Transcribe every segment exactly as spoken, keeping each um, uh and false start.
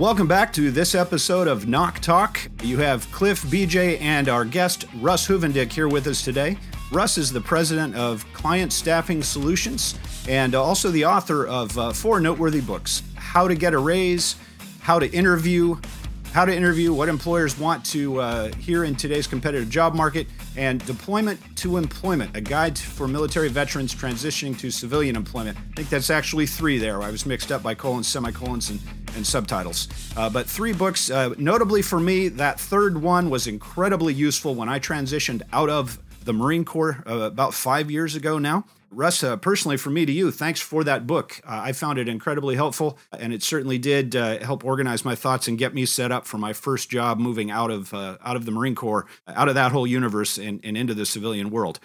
Welcome back to this episode of Knock Talk. You have Cliff, B J, and our guest, Russ Hovendick, here with us today. Russ is the president of Client Staffing Solutions and also the author of uh, four noteworthy books, How to Get a Raise, How to Interview, How to Interview, What Employers Want to uh, Hear in Today's Competitive Job Market, and Deployment to Employment, a guide for military veterans transitioning to civilian employment. I think that's actually three there. I was mixed up by colons, semicolons, and, and subtitles. Uh, but three books. Uh, notably for me, that third one was incredibly useful when I transitioned out of the Marine Corps uh, about five years ago now. Russ, uh, personally, from me to you, thanks for that book. Uh, I found it incredibly helpful, and it certainly did uh, help organize my thoughts and get me set up for my first job moving out of uh, out of the Marine Corps, out of that whole universe, and, and into the civilian world.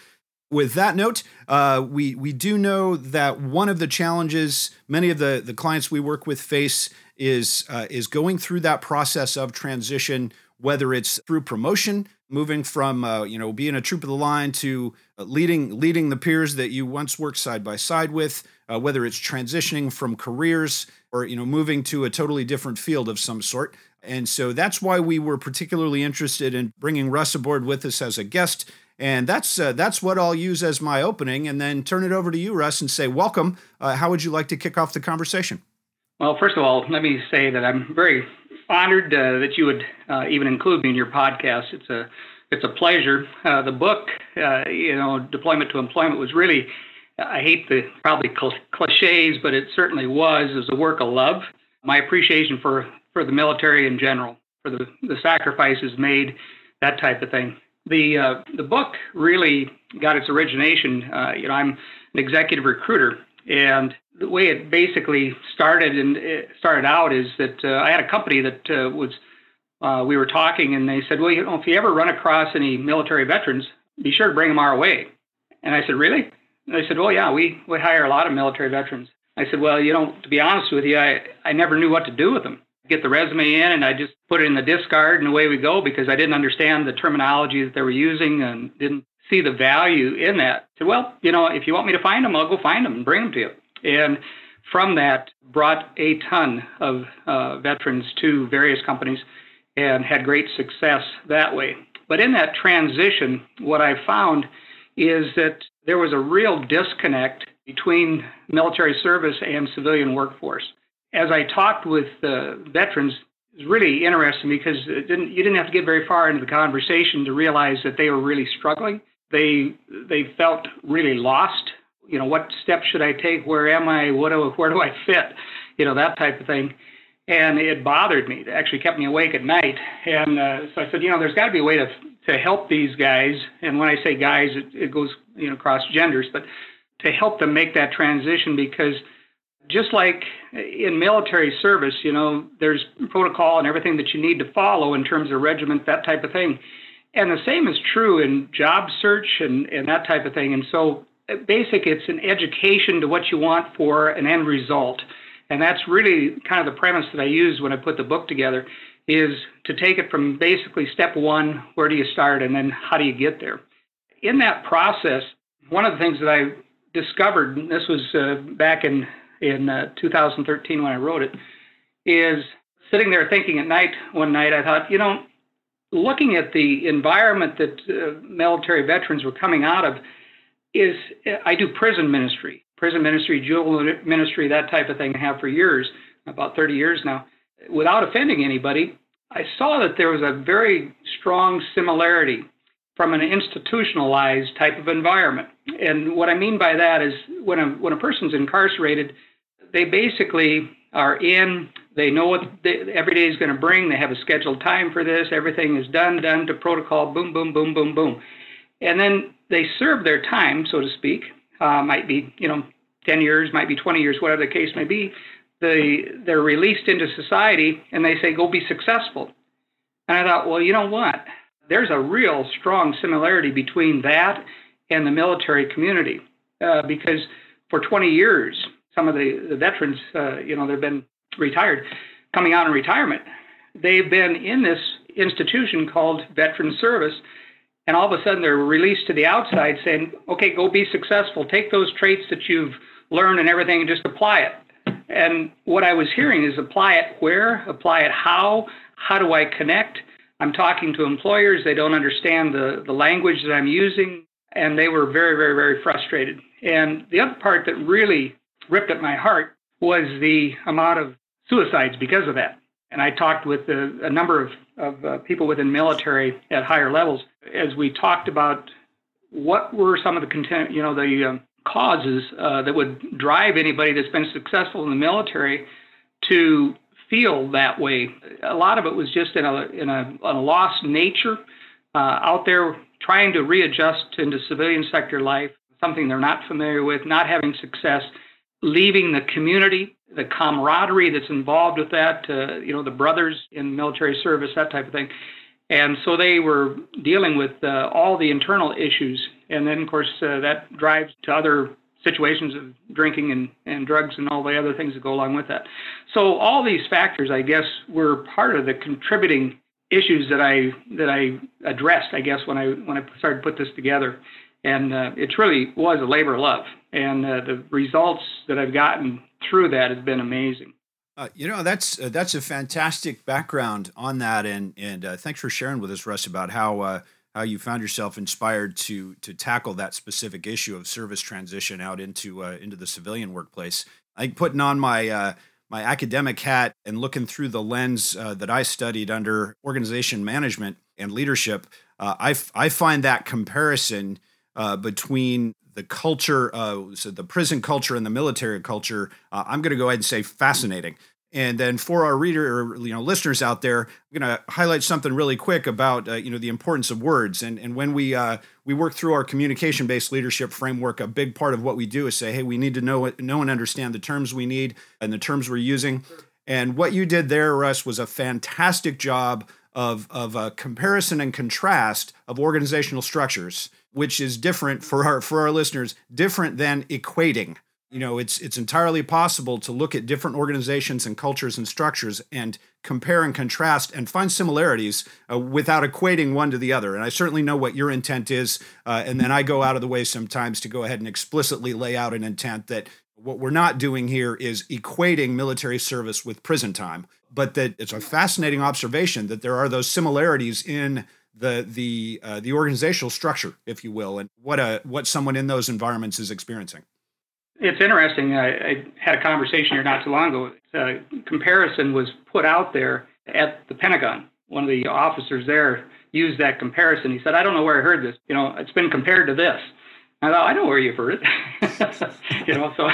With that note, uh, we we do know that one of the challenges many of the, the clients we work with face is uh, is going through that process of transition, whether it's through promotion, moving from uh, you know being a troop of the line to uh, leading leading the peers that you once worked side by side with, uh, whether it's transitioning from careers or you know moving to a totally different field of some sort. And so that's why we were particularly interested in bringing Russ aboard with us as a guest. And that's uh, that's what I'll use as my opening, and then turn it over to you, Russ, and say welcome. Uh, how would you like to kick off the conversation? Well, first of all, let me say that I'm very honored uh, that you would uh, even include me in your podcast. It's a it's a pleasure. Uh, the book, uh, you know, Deployment to Employment, was really, I hate the probably cl- cliches, but it certainly was, is a work of love. My appreciation for, for the military in general, for the, the sacrifices made, that type of thing. The uh, the book really got its origination. Uh, you know, I'm an executive recruiter, and the way it basically started and it started out is that uh, I had a company that uh, was, uh, we were talking, and they said, well, you know, if you ever run across any military veterans, be sure to bring them our way. And I said, really? And they said, well, yeah, we, we hire a lot of military veterans. I said, well, you know, to be honest with you, I, I never knew what to do with them. Get the resume in, and I just put it in the discard, and away we go, because I didn't understand the terminology that they were using and didn't see the value in that. I said, well, you know, if you want me to find them, I'll go find them and bring them to you. And from that, brought a ton of uh, veterans to various companies and had great success that way. But in that transition, what I found is that there was a real disconnect between military service and civilian workforce. As I talked with uh, veterans, it was really interesting because it didn't, you didn't have to get very far into the conversation to realize that they were really struggling. They they felt really lost. You know, what steps should I take? Where am I? What do, where do I fit? You know, that type of thing. And it bothered me. It actually kept me awake at night. And uh, so I said, you know, there's got to be a way to to help these guys. And when I say guys, it, it goes, you know, across genders, but to help them make that transition, because just like in military service, you know, there's protocol and everything that you need to follow in terms of regiment, that type of thing. And the same is true in job search and, and that type of thing. And so basic, it's an education to what you want for an end result. And that's really kind of the premise that I used when I put the book together, is to take it from basically step one, where do you start, and then how do you get there? In that process, one of the things that I discovered, and this was uh, back in in uh, two thousand thirteen when I wrote it, is sitting there thinking at night, one night I thought, you know, looking at the environment that uh, military veterans were coming out of, is I do prison ministry, prison ministry, juvenile ministry, that type of thing I have for years, about thirty years now. Without offending anybody, I saw that there was a very strong similarity from an institutionalized type of environment. And what I mean by that is when a, when a person's incarcerated, they basically are in, they know what they, every day is going to bring, they have a scheduled time for this, everything is done, done to protocol, boom, boom, boom, boom, boom. And then they serve their time, so to speak, uh, might be, you know, ten years, might be twenty years, whatever the case may be. They, they're released into society, and they say, go be successful. And I thought, well, you know what? There's a real strong similarity between that and the military community, uh, because for twenty years, some of the, the veterans, uh, you know, they've been retired, coming out in retirement. They've been in this institution called veteran service, and all of a sudden they're released to the outside saying, okay, go be successful. Take those traits that you've learned and everything and just apply it. And what I was hearing is apply it where, apply it how, how do I connect? I'm talking to employers. They don't understand the, the language that I'm using. And they were very, very, very frustrated. And the other part that really ripped at my heart was the amount of suicides because of that. And I talked with a, a number of, of uh, people within military at higher levels as we talked about what were some of the content, you know, the um, causes uh, that would drive anybody that's been successful in the military to feel that way. A lot of it was just in a in a, a lost nature uh, out there trying to readjust into civilian sector life, something they're not familiar with, not having success, leaving the community, the camaraderie that's involved with that, uh, you know, the brothers in military service, that type of thing. And so they were dealing with uh, all the internal issues. And then, of course, uh, that drives to other situations of drinking and, and drugs and all the other things that go along with that. So all these factors, I guess, were part of the contributing issues that I that I addressed, I guess, when I when I started to put this together. And uh, it really was a labor of love. And uh, the results that I've gotten through that has been amazing. Uh, you know, that's uh, that's a fantastic background on that, and and uh, thanks for sharing with us, Russ, about how uh, how you found yourself inspired to to tackle that specific issue of service transition out into uh, into the civilian workplace. I think putting on my uh, my academic hat and looking through the lens uh, that I studied under organization management and leadership, uh, I f- I find that comparison uh, between the culture, uh, so the prison culture and the military culture, uh, I'm going to go ahead and say fascinating. And then for our reader, or, you know, listeners out there, I'm going to highlight something really quick about, uh, you know, the importance of words. And and when we uh, we work through our communication-based leadership framework, a big part of what we do is say, hey, we need to know know and understand the terms we need and the terms we're using. And what you did there, Russ, was a fantastic job of of a comparison and contrast of organizational structures, which is different for our for our listeners, different than equating. You know, it's it's entirely possible to look at different organizations and cultures and structures and compare and contrast and find similarities uh, without equating one to the other. And I certainly know what your intent is. Uh, and then I go out of the way sometimes to go ahead and explicitly lay out an intent that what we're not doing here is equating military service with prison time, but that it's a fascinating observation that there are those similarities in the the uh, the organizational structure, if you will, and what a what someone in those environments is experiencing. It's interesting. I, I had a conversation here not too long ago. A comparison was put out there at the Pentagon. One of the officers there used that comparison. He said, "I don't know where I heard this. You know, it's been compared to this." I thought, I know where you've heard it, you know, so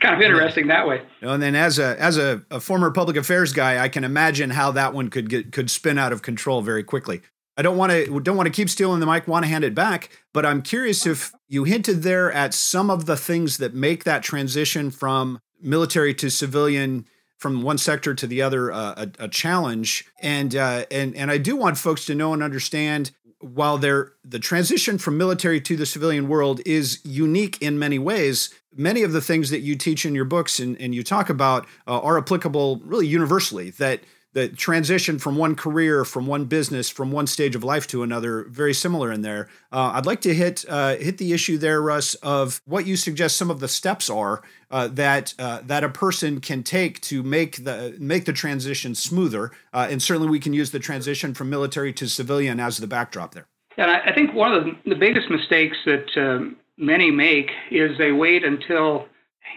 kind of interesting that way. And then as a as a, a former public affairs guy, I can imagine how that one could get could spin out of control very quickly. I don't want to don't want to keep stealing the mic, want to hand it back, but I'm curious if you hinted there at some of the things that make that transition from military to civilian, from one sector to the other, uh, a, a challenge. And uh, and and I do want folks to know and understand, while there the transition from military to the civilian world is unique in many ways, many of the things that you teach in your books and, and you talk about uh, are applicable really universally. That the transition from one career, from one business, from one stage of life to another, very similar in there. Uh, I'd like to hit uh, hit the issue there, Russ, of what you suggest some of the steps are uh, that uh, that a person can take to make the make the transition smoother. Uh, and certainly we can use the transition from military to civilian as the backdrop there. And I, I think one of the, the biggest mistakes that um, many make is they wait until,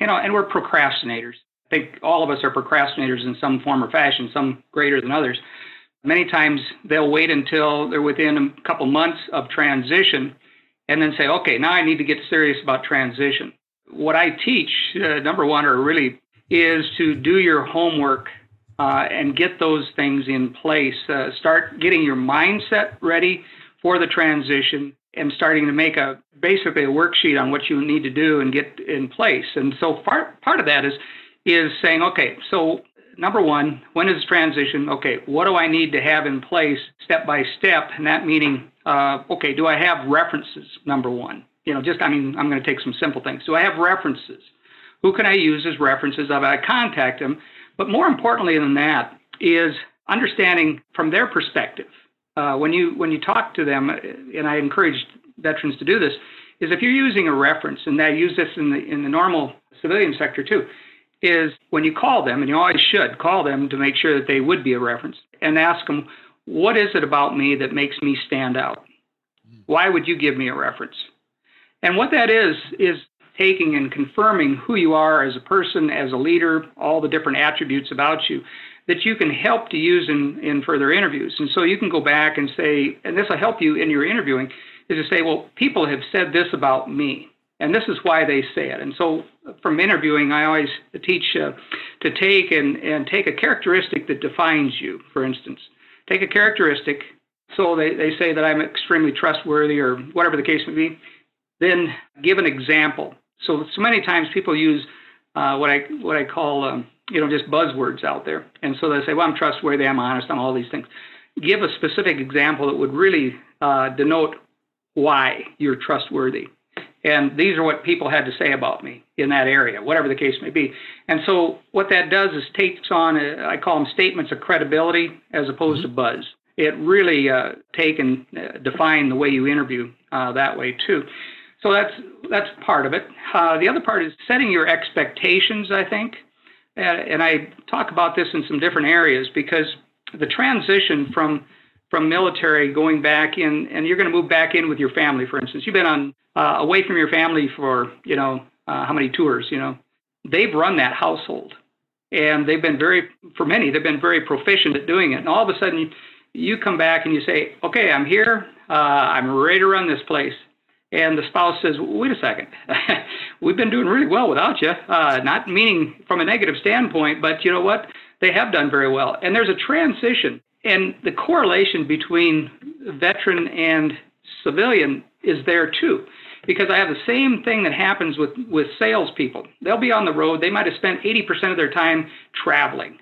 you know, and we're procrastinators. I think all of us are procrastinators in some form or fashion, some greater than others. Many times they'll wait until they're within a couple months of transition and then say, okay, now I need to get serious about transition. What I teach, uh, number one, or really, is to do your homework uh, and get those things in place. Uh, start getting your mindset ready for the transition and starting to make a basically a worksheet on what you need to do and get in place. And so part, part of that is is saying, okay, so number one, when is transition? Okay, what do I need to have in place step by step? And that meaning, uh, okay, do I have references, number one? You know, just, I mean, I'm going to take some simple things. Do I have references? Who can I use as references? Have I contact them? But more importantly than that is understanding from their perspective. Uh, when you when you talk to them, and I encourage veterans to do this, is if you're using a reference, and I use this in the in the normal civilian sector too, is when you call them, and you always should call them to make sure that they would be a reference, and ask them, what is it about me that makes me stand out? Why would you give me a reference? And what that is, is taking and confirming who you are as a person, as a leader, all the different attributes about you that you can help to use in, in further interviews. And so you can go back and say, and this will help you in your interviewing, is to say, well, people have said this about me, and this is why they say it. And so from interviewing, I always teach uh, to take and, and take a characteristic that defines you, for instance. Take a characteristic. So they, they say that I'm extremely trustworthy or whatever the case may be. Then give an example. So so many times people use uh, what I what I call um, you know just buzzwords out there, and so they say, well, I'm trustworthy, I'm honest, I'm all these things. Give a specific example that would really uh, denote why you're trustworthy. And these are what people had to say about me in that area, whatever the case may be. And so what that does is takes on a, I call them statements of credibility as opposed mm-hmm. to buzz. It really uh, take and uh, define the way you interview uh, that way too. So that's that's part of it. Uh, the other part is setting your expectations, I think. And, and I talk about this in some different areas because the transition from from military going back in, and you're going to move back in with your family, for instance. You've been on uh, away from your family for, you know, uh, how many tours, you know. They've run that household. And they've been very, for many, they've been very proficient at doing it. And all of a sudden, you come back and you say, okay, I'm here. Uh, I'm ready to run this place. And the spouse says, wait a second, we've been doing really well without you, uh, not meaning from a negative standpoint, but you know what? They have done very well. And there's a transition. And the correlation between veteran and civilian is there too, because I have the same thing that happens with, with salespeople. They'll be on the road. They might have spent eighty percent of their time traveling.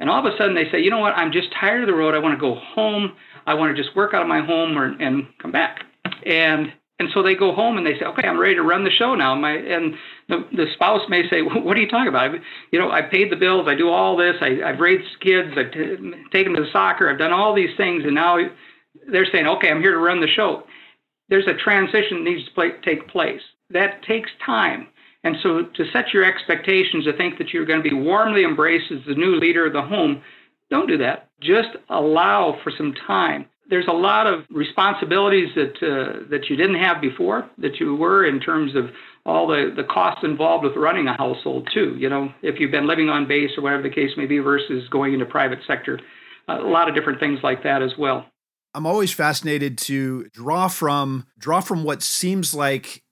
And all of a sudden they say, you know what? I'm just tired of the road. I want to go home. I want to just work out of my home or, and come back. And And so they go home and they say, okay, I'm ready to run the show now. My, and the, the spouse may say, well, what are you talking about? I've, you know, I paid the bills. I do all this. I, I've raised kids. I've t- taken them to soccer. I've done all these things. And now they're saying, okay, I'm here to run the show. There's a transition that needs to play, take place. That takes time. And so to set your expectations, to think that you're going to be warmly embraced as the new leader of the home, don't do that. Just allow for some time. There's a lot of responsibilities that uh, that you didn't have before, that you were in terms of all the, the costs involved with running a household too. You know, if you've been living on base or whatever the case may be versus going into private sector, a lot of different things like that as well. I'm always fascinated to draw from draw from what seems like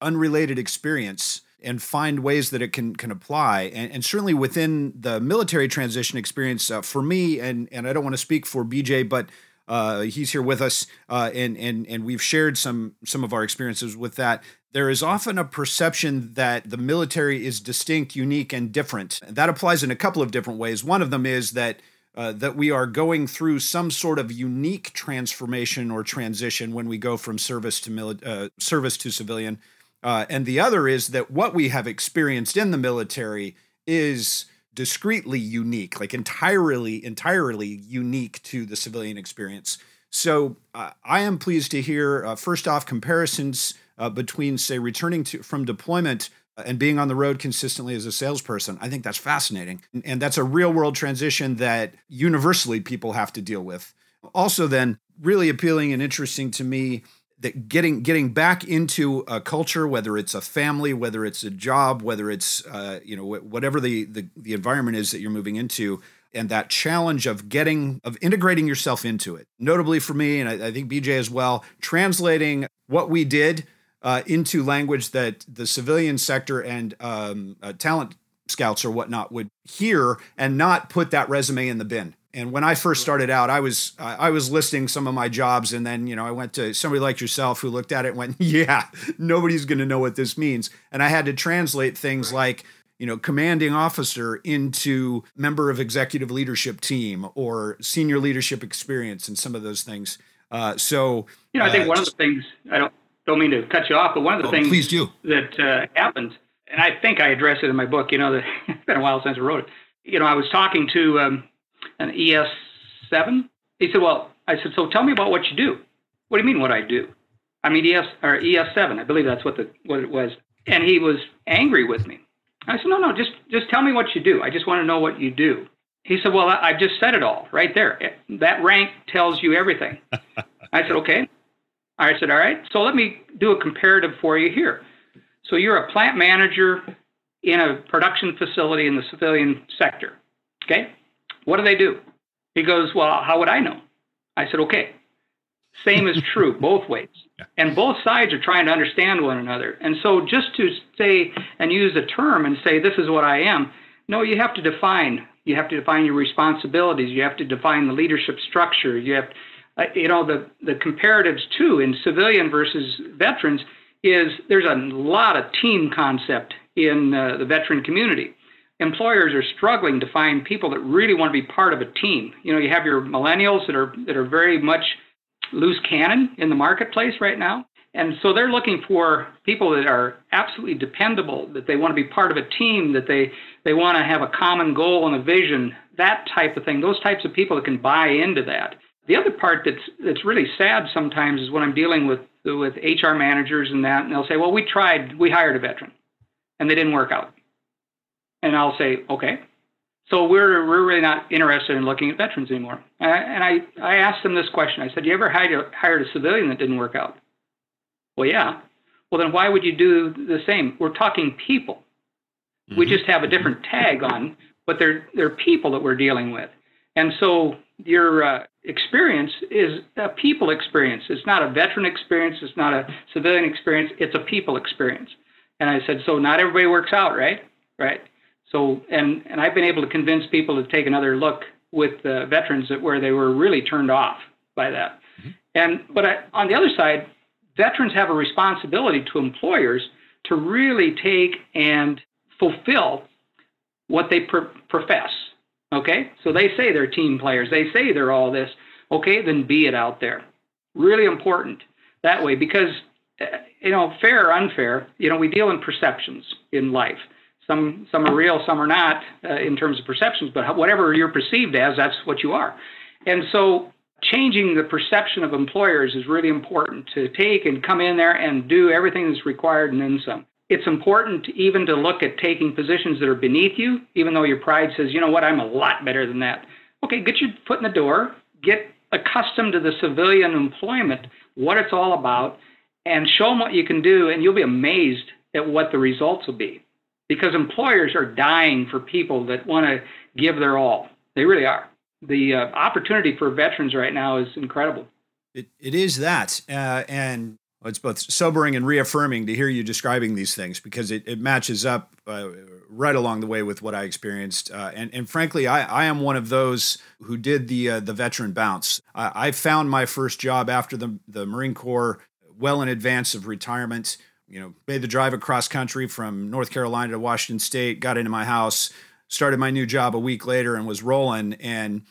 unrelated experience and find ways that it can can apply. And, and certainly within the military transition experience, uh, for me, and and I don't want to speak for B J, but Uh, he's here with us, uh, and and and we've shared some some of our experiences with that. There is often a perception that the military is distinct, unique, and different. That applies in a couple of different ways. One of them is that uh, that we are going through some sort of unique transformation or transition when we go from service to mili- uh, service to civilian, uh, and the other is that what we have experienced in the military is discreetly unique, like entirely, entirely unique to the civilian experience. So uh, I am pleased to hear, uh, first off, comparisons uh, between, say, returning to from deployment and being on the road consistently as a salesperson. I think that's fascinating. And, and that's a real world transition that universally people have to deal with. Also then, really appealing and interesting to me that getting getting back into a culture, whether it's a family, whether it's a job, whether it's, uh, you know, whatever the, the the environment is that you're moving into, and that challenge of getting, of integrating yourself into it. Notably for me, and I, I think B J as well, translating what we did uh, into language that the civilian sector and um, uh, talent scouts or whatnot would hear and not put that resume in the bin. And when I first started out, I was uh, I was listing some of my jobs, and then you know I went to somebody like yourself who looked at it and went, "Yeah, nobody's going to know what this means." And I had to translate things like, you know, commanding officer into member of executive leadership team or senior leadership experience, and some of those things. Uh, so you know, I think uh, one of the things I don't don't mean to cut you off, but one of the oh, things please do. that uh, happened, and I think I address it in my book. You know, that it's been a while since I wrote it. You know, I was talking to. Um, An E S seven? He said, well, I said, so tell me about what you do. What do you mean what I do? I mean, E S or E S seven. I believe that's what the what it was. And he was angry with me. I said, no, no, just just tell me what you do. I just want to know what you do. He said, well, I, I just said it all right there. It, that rank tells you everything. I said, okay. I said, all right, so let me do a comparative for you here. So you're a plant manager in a production facility in the civilian sector, okay? What do they do? He goes, well, how would I know? I said, okay. Same is true both ways. Yeah. And both sides are trying to understand one another. And so just to say and use a term and say, this is what I am, no, you have to define. You have to define your responsibilities. You have to define the leadership structure. You have, uh, you know, the, the comparatives too in civilian versus veterans is there's a lot of team concept in uh, the veteran community. Employers are struggling to find people that really want to be part of a team. You know, you have your millennials that are that are very much loose cannon in the marketplace right now. And so they're looking for people that are absolutely dependable, that they want to be part of a team, that they, they want to have a common goal and a vision, that type of thing, those types of people that can buy into that. The other part that's that's really sad sometimes is when I'm dealing with with H R managers and that, and they'll say, well, we tried, we hired a veteran, and they didn't work out. And I'll say, okay, so we're we're really not interested in looking at veterans anymore. And I and I, I asked them this question. I said, you ever hired a, hired a civilian that didn't work out? Well, yeah. Well, then why would you do the same? We're talking people. Mm-hmm. We just have a different tag on, but they're they're people that we're dealing with. And so your uh, experience is a people experience. It's not a veteran experience. It's not a civilian experience. It's a people experience. And I said, so not everybody works out, right? Right. So, and, and I've been able to convince people to take another look with uh, veterans that where they were really turned off by that. Mm-hmm. And, but I, on the other side, veterans have a responsibility to employers to really take and fulfill what they pr- profess. Okay. So they say they're team players. They say they're all this. Okay. Then be it out there. Really important that way, because, you know, fair or unfair, you know, we deal in perceptions in life. Some some are real, some are not uh, in terms of perceptions, but whatever you're perceived as, that's what you are. And so changing the perception of employers is really important to take and come in there and do everything that's required and then some. It's important even to look at taking positions that are beneath you, even though your pride says, you know what, I'm a lot better than that. Okay, get your foot in the door, get accustomed to the civilian employment, what it's all about, and show them what you can do, and you'll be amazed at what the results will be. Because employers are dying for people that want to give their all. They really are. The uh, opportunity for veterans right now is incredible. It It is that. Uh, and it's both sobering and reaffirming to hear you describing these things, because it, it matches up uh, right along the way with what I experienced. Uh, and, and frankly, I, I am one of those who did the uh, the veteran bounce. Uh, I found my first job after the, the Marine Corps well in advance of retirement. You know, made the drive across country from North Carolina to Washington State, got into my house, started my new job a week later and was rolling. And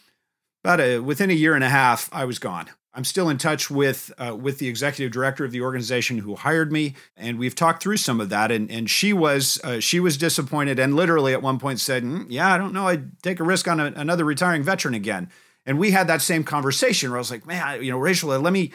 about a, within a year and a half, I was gone. I'm still in touch with uh, with the executive director of the organization who hired me. And we've talked through some of that. And and she was uh, she was disappointed and literally at one point said, mm, yeah, I don't know. I'd take a risk on a, another retiring veteran again. And we had that same conversation where I was like, man, I, you know, Rachel, let me...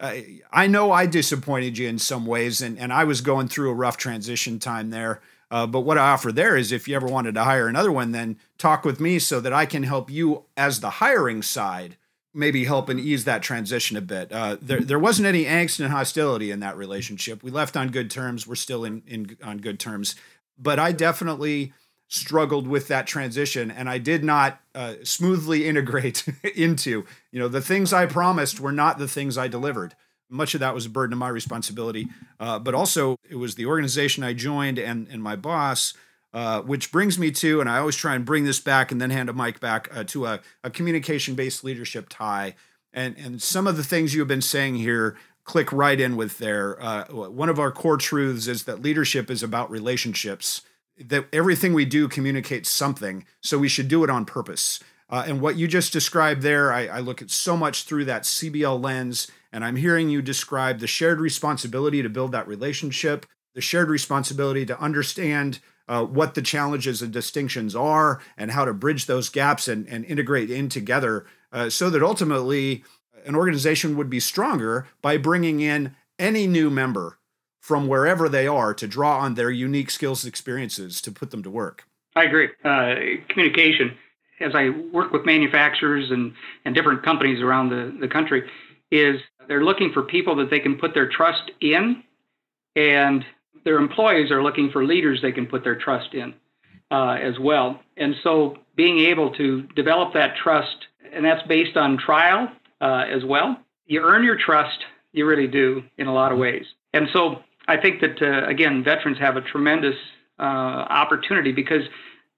I, I know I disappointed you in some ways, and, and I was going through a rough transition time there. Uh, but what I offer there is if you ever wanted to hire another one, then talk with me so that I can help you as the hiring side, maybe help and ease that transition a bit. Uh, there there wasn't any angst and hostility in that relationship. We left on good terms. We're still in, in on good terms. But I definitely struggled with that transition, and I did not uh, smoothly integrate into, you know, the things I promised were not the things I delivered. Much of that was a burden of my responsibility, uh, but also it was the organization I joined and and my boss, uh, which brings me to, and I always try and bring this back and then hand a mic back uh, to a, a communication-based leadership tie. And, and some of the things you have been saying here click right in with there. Uh, one of our core truths is that leadership is about relationships, that everything we do communicates something, so we should do it on purpose. Uh, and what you just described there, I, I look at so much through that C B L lens, and I'm hearing you describe the shared responsibility to build that relationship, the shared responsibility to understand uh, what the challenges and distinctions are and how to bridge those gaps and, and integrate in together uh, so that ultimately an organization would be stronger by bringing in any new member from wherever they are to draw on their unique skills and experiences to put them to work. I agree. Uh, communication. As I work with manufacturers and, and different companies around the, the country, is they're looking for people that they can put their trust in, and their employees are looking for leaders they can put their trust in uh, as well. And so being able to develop that trust, and that's based on trial uh, as well. You earn your trust, you really do, in a lot of ways. And so I think that, uh, again, veterans have a tremendous uh, opportunity because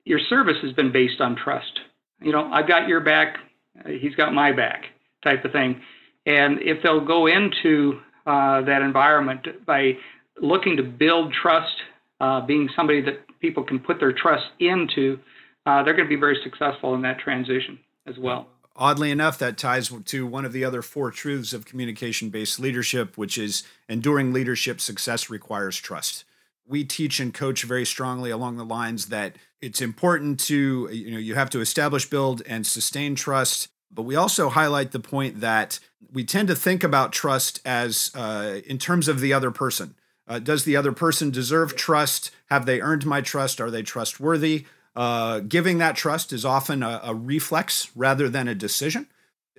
your service has been based on trust. You know, I've got your back, he's got my back type of thing. And if they'll go into uh, that environment by looking to build trust, uh, being somebody that people can put their trust into, uh, they're going to be very successful in that transition as well. Oddly enough, that ties to one of the other four truths of communication-based leadership, which is enduring leadership success requires trust. We teach and coach very strongly along the lines that it's important to, you know, you have to establish, build, and sustain trust. But we also highlight the point that we tend to think about trust as uh, in terms of the other person. Uh, does the other person deserve trust? Have they earned my trust? Are they trustworthy? Uh, giving that trust is often a, a reflex rather than a decision.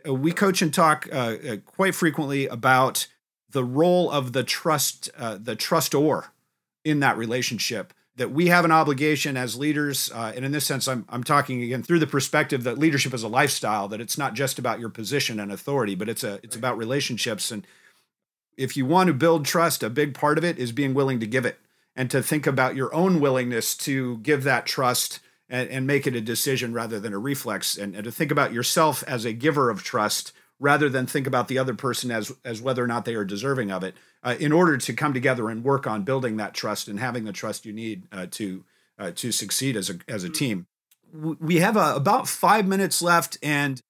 Uh, we coach and talk uh, uh, quite frequently about the role of the trust, uh, the trustor in that relationship, that we have an obligation as leaders, uh, and in this sense, I'm, I'm talking again through the perspective that leadership is a lifestyle, that it's not just about your position and authority, but it's a it's about relationships. And if you want to build trust, a big part of it is being willing to give it and to think about your own willingness to give that trust and, and make it a decision rather than a reflex, and, and to think about yourself as a giver of trust rather than think about the other person as, as whether or not they are deserving of it, uh, in order to come together and work on building that trust and having the trust you need uh, to uh, to succeed as a, as a team. We have uh, about five minutes left, and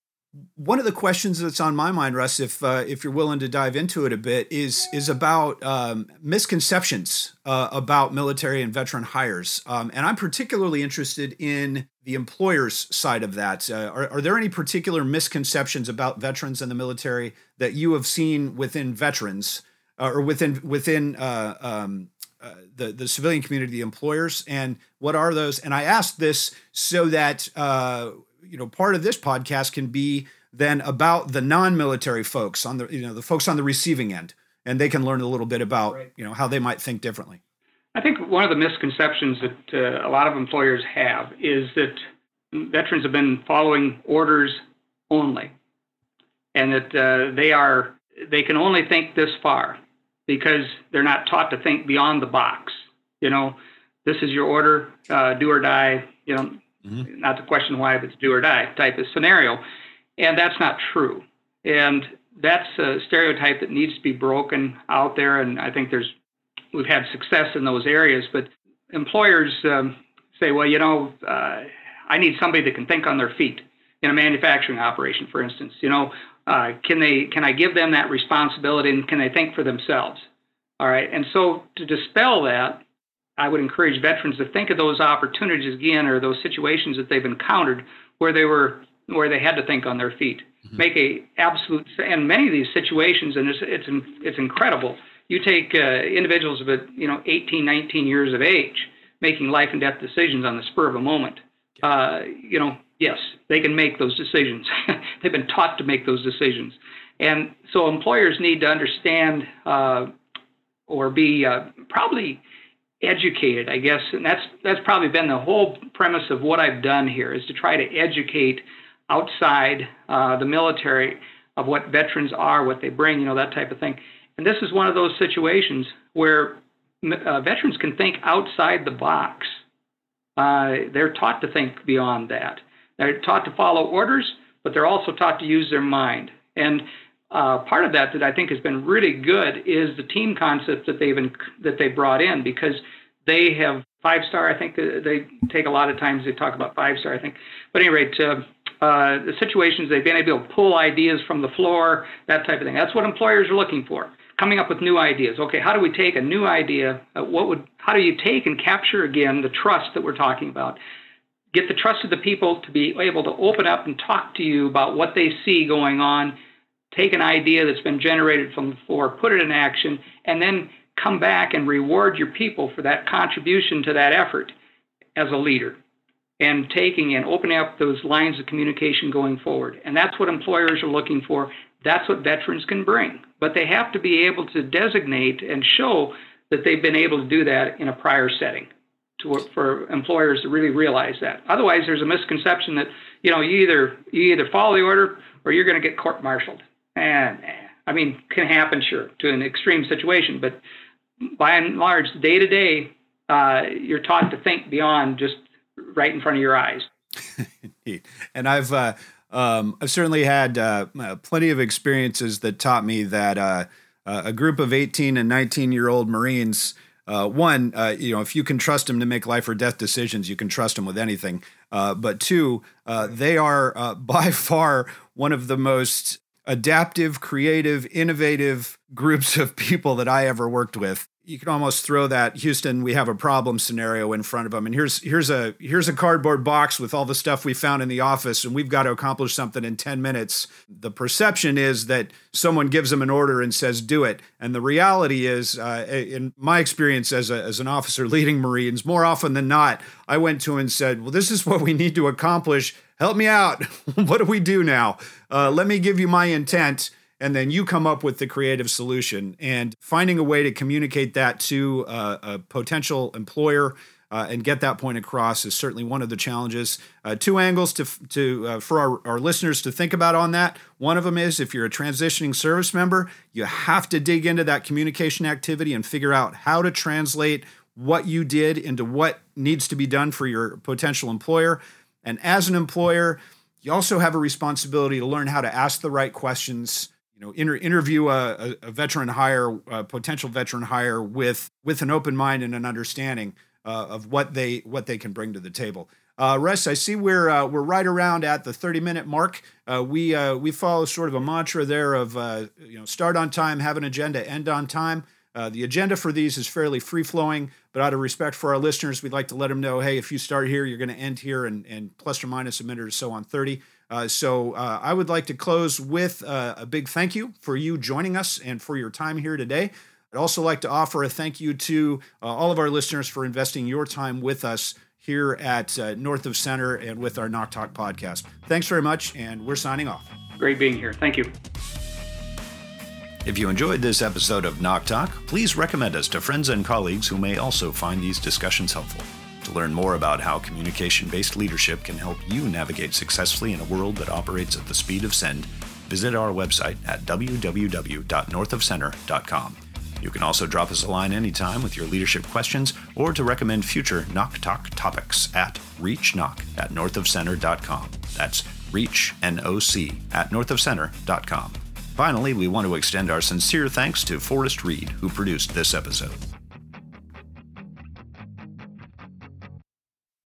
one of the questions that's on my mind, Russ, if uh, if you're willing to dive into it a bit, is is about um, misconceptions uh, about military and veteran hires. Um, and I'm particularly interested in the employer's side of that. Uh, are, are there any particular misconceptions about veterans and the military that you have seen within veterans uh, or within within uh, um, uh, the, the civilian community, the employers? And what are those? And I ask this so that uh, you know, part of this podcast can be then about the non-military folks on the, you know, the folks on the receiving end, and they can learn a little bit about, right, you know, how they might think differently. I think one of the misconceptions that uh, a lot of employers have is that veterans have been following orders only, and that uh, they are, they can only think this far because they're not taught to think beyond the box. You know, this is your order, uh, do or die, you know, mm-hmm. Not to question why, but it's do or die type of scenario. And that's not true. And that's a stereotype that needs to be broken out there. And I think there's, we've had success in those areas, but employers um, say, well, you know, uh, I need somebody that can think on their feet in a manufacturing operation, for instance. You know, uh, can they, can I give them that responsibility, and can they think for themselves? All right. And so to dispel that, I would encourage veterans to think of those opportunities again, or those situations that they've encountered where they were, where they had to think on their feet. Mm-hmm. Make a absolute, and many of these situations, and it's it's, it's incredible. You take uh, individuals of, you know, eighteen, nineteen years of age making life and death decisions on the spur of a moment. Uh, you know, yes, they can make those decisions. They've been taught to make those decisions, and so employers need to understand uh, or be uh, probably. educated, I guess, and that's that's probably been the whole premise of what I've done here, is to try to educate outside uh, the military of what veterans are, what they bring, you know, that type of thing. And this is one of those situations where uh, veterans can think outside the box. Uh, they're taught to think beyond that. They're taught to follow orders, but they're also taught to use their mind. And Uh, part of that that I think has been really good is the team concept that they've in, that they brought in, because they have five star. I think they take a lot of times they talk about five star. I think, but at any rate, uh, uh, the situations they've been able to pull ideas from the floor, that type of thing. That's what employers are looking for. Coming up with new ideas. Okay, how do we take a new idea? Uh, what would? How do you take and capture again the trust that we're talking about? Get the trust of the people to be able to open up and talk to you about what they see going on. Take an idea that's been generated from the floor, put it in action, and then come back and reward your people for that contribution to that effort as a leader, and taking and opening up those lines of communication going forward. And that's what employers are looking for. That's what veterans can bring. But they have to be able to designate and show that they've been able to do that in a prior setting to, for employers to really realize that. Otherwise, there's a misconception that, you know, you either you either follow the order or you're going to get court-martialed. And I mean, can happen, sure, to an extreme situation. But by and large, day-to-day, uh, you're taught to think beyond just right in front of your eyes. And I've uh, um, I've certainly had uh, plenty of experiences that taught me that uh, a group of eighteen and nineteen year old Marines, uh, one, uh, you know, if you can trust them to make life or death decisions, you can trust them with anything. Uh, but two, uh, they are uh, by far one of the most adaptive, creative, innovative groups of people that I ever worked with. You can almost throw that Houston, we have a problem scenario in front of them. And here's, here's a, here's a cardboard box with all the stuff we found in the office, and we've got to accomplish something in ten minutes. The perception is that someone gives them an order and says, do it. And the reality is, uh, in my experience as a, as an officer leading Marines, more often than not, I went to him and said, well, this is what we need to accomplish. Help me out. What do we do now? Uh, let me give you my intent. And then you come up with the creative solution, and finding a way to communicate that to uh, a potential employer uh, and get that point across is certainly one of the challenges. Uh, two angles to to uh, for our, our listeners to think about on that. One of them is, if you're a transitioning service member, you have to dig into that communication activity and figure out how to translate what you did into what needs to be done for your potential employer. And as an employer, you also have a responsibility to learn how to ask the right questions. You know, inter- interview a, a veteran hire, a potential veteran hire, with with an open mind and an understanding uh, of what they what they can bring to the table. Uh, Russ, I see we're uh, we're right around at the thirty minute mark. Uh, we uh, we follow sort of a mantra there of uh, you know, start on time, have an agenda, end on time. Uh, the agenda for these is fairly free flowing, but out of respect for our listeners, we'd like to let them know, hey, if you start here, you're going to end here, and and plus or minus a minute or so on thirty. Uh, so uh, I would like to close with uh, a big thank you for you joining us and for your time here today. I'd also like to offer a thank you to uh, all of our listeners for investing your time with us here at uh, North of Center and with our Knock Talk podcast. Thanks very much, and we're signing off. Great being here. Thank you. If you enjoyed this episode of Knock Talk, please recommend us to friends and colleagues who may also find these discussions helpful. To learn more about how communication-based leadership can help you navigate successfully in a world that operates at the speed of send, visit our website at w w w dot north of center dot com. You can also drop us a line anytime with your leadership questions or to recommend future Knock Talk topics at reach knock at north of center dot com. That's reach, N O C, at north of center dot com. Finally, we want to extend our sincere thanks to Forrest Reed, who produced this episode.